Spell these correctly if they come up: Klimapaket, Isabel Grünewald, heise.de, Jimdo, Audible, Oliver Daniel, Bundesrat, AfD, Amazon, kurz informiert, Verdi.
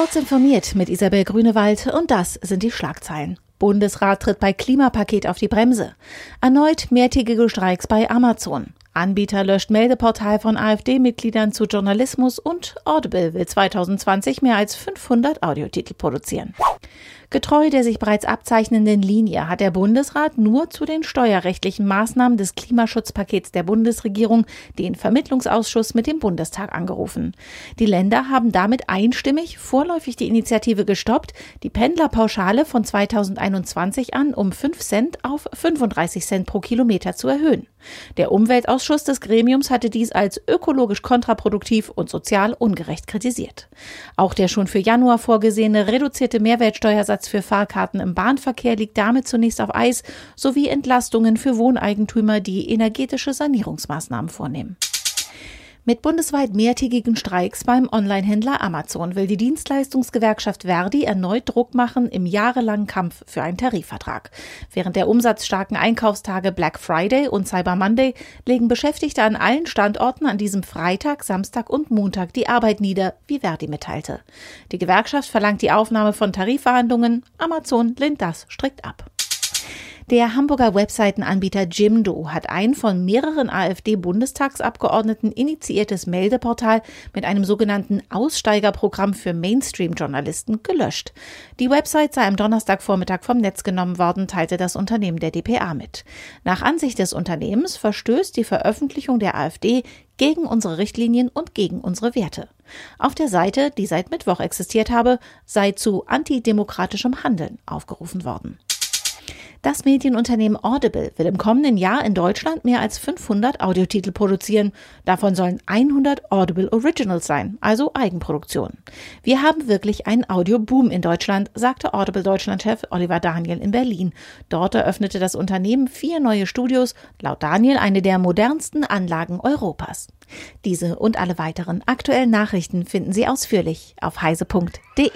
Kurz informiert mit Isabel Grünewald und das sind die Schlagzeilen. Bundesrat tritt bei Klimapaket auf die Bremse. Erneut mehrtägige Streiks bei Amazon. Anbieter löscht Meldeportal von AfD-Mitgliedern zu Journalismus und Audible will 2020 mehr als 500 Audiotitel produzieren. Getreu der sich bereits abzeichnenden Linie hat der Bundesrat nur zu den steuerrechtlichen Maßnahmen des Klimaschutzpakets der Bundesregierung den Vermittlungsausschuss mit dem Bundestag angerufen. Die Länder haben damit einstimmig vorläufig die Initiative gestoppt, die Pendlerpauschale von 2021 an um 5 Cent auf 35 Cent pro Kilometer zu erhöhen. Der Umweltausschuss des Gremiums hatte dies als ökologisch kontraproduktiv und sozial ungerecht kritisiert. Auch der schon für Januar vorgesehene reduzierte Mehrwertsteuersatz für Fahrkarten im Bahnverkehr liegt damit zunächst auf Eis, sowie Entlastungen für Wohneigentümer, die energetische Sanierungsmaßnahmen vornehmen. Mit bundesweit mehrtägigen Streiks beim Onlinehändler Amazon will die Dienstleistungsgewerkschaft Verdi erneut Druck machen im jahrelangen Kampf für einen Tarifvertrag. Während der umsatzstarken Einkaufstage Black Friday und Cyber Monday legen Beschäftigte an allen Standorten an diesem Freitag, Samstag und Montag die Arbeit nieder, wie Verdi mitteilte. Die Gewerkschaft verlangt die Aufnahme von Tarifverhandlungen. Amazon lehnt das strikt ab. Der Hamburger Webseitenanbieter Jimdo hat ein von mehreren AfD-Bundestagsabgeordneten initiiertes Meldeportal mit einem sogenannten Aussteigerprogramm für Mainstream-Journalisten gelöscht. Die Website sei am Donnerstagvormittag vom Netz genommen worden, teilte das Unternehmen der dpa mit. Nach Ansicht des Unternehmens verstößt die Veröffentlichung der AfD gegen unsere Richtlinien und gegen unsere Werte. Auf der Seite, die seit Mittwoch existiert habe, sei zu antidemokratischem Handeln aufgerufen worden. Das Medienunternehmen Audible will im kommenden Jahr in Deutschland mehr als 500 Audiotitel produzieren. Davon sollen 100 Audible Originals sein, also Eigenproduktionen. Wir haben wirklich einen Audioboom in Deutschland, sagte Audible Deutschland-Chef Oliver Daniel in Berlin. Dort eröffnete das Unternehmen 4 neue Studios, laut Daniel eine der modernsten Anlagen Europas. Diese und alle weiteren aktuellen Nachrichten finden Sie ausführlich auf heise.de.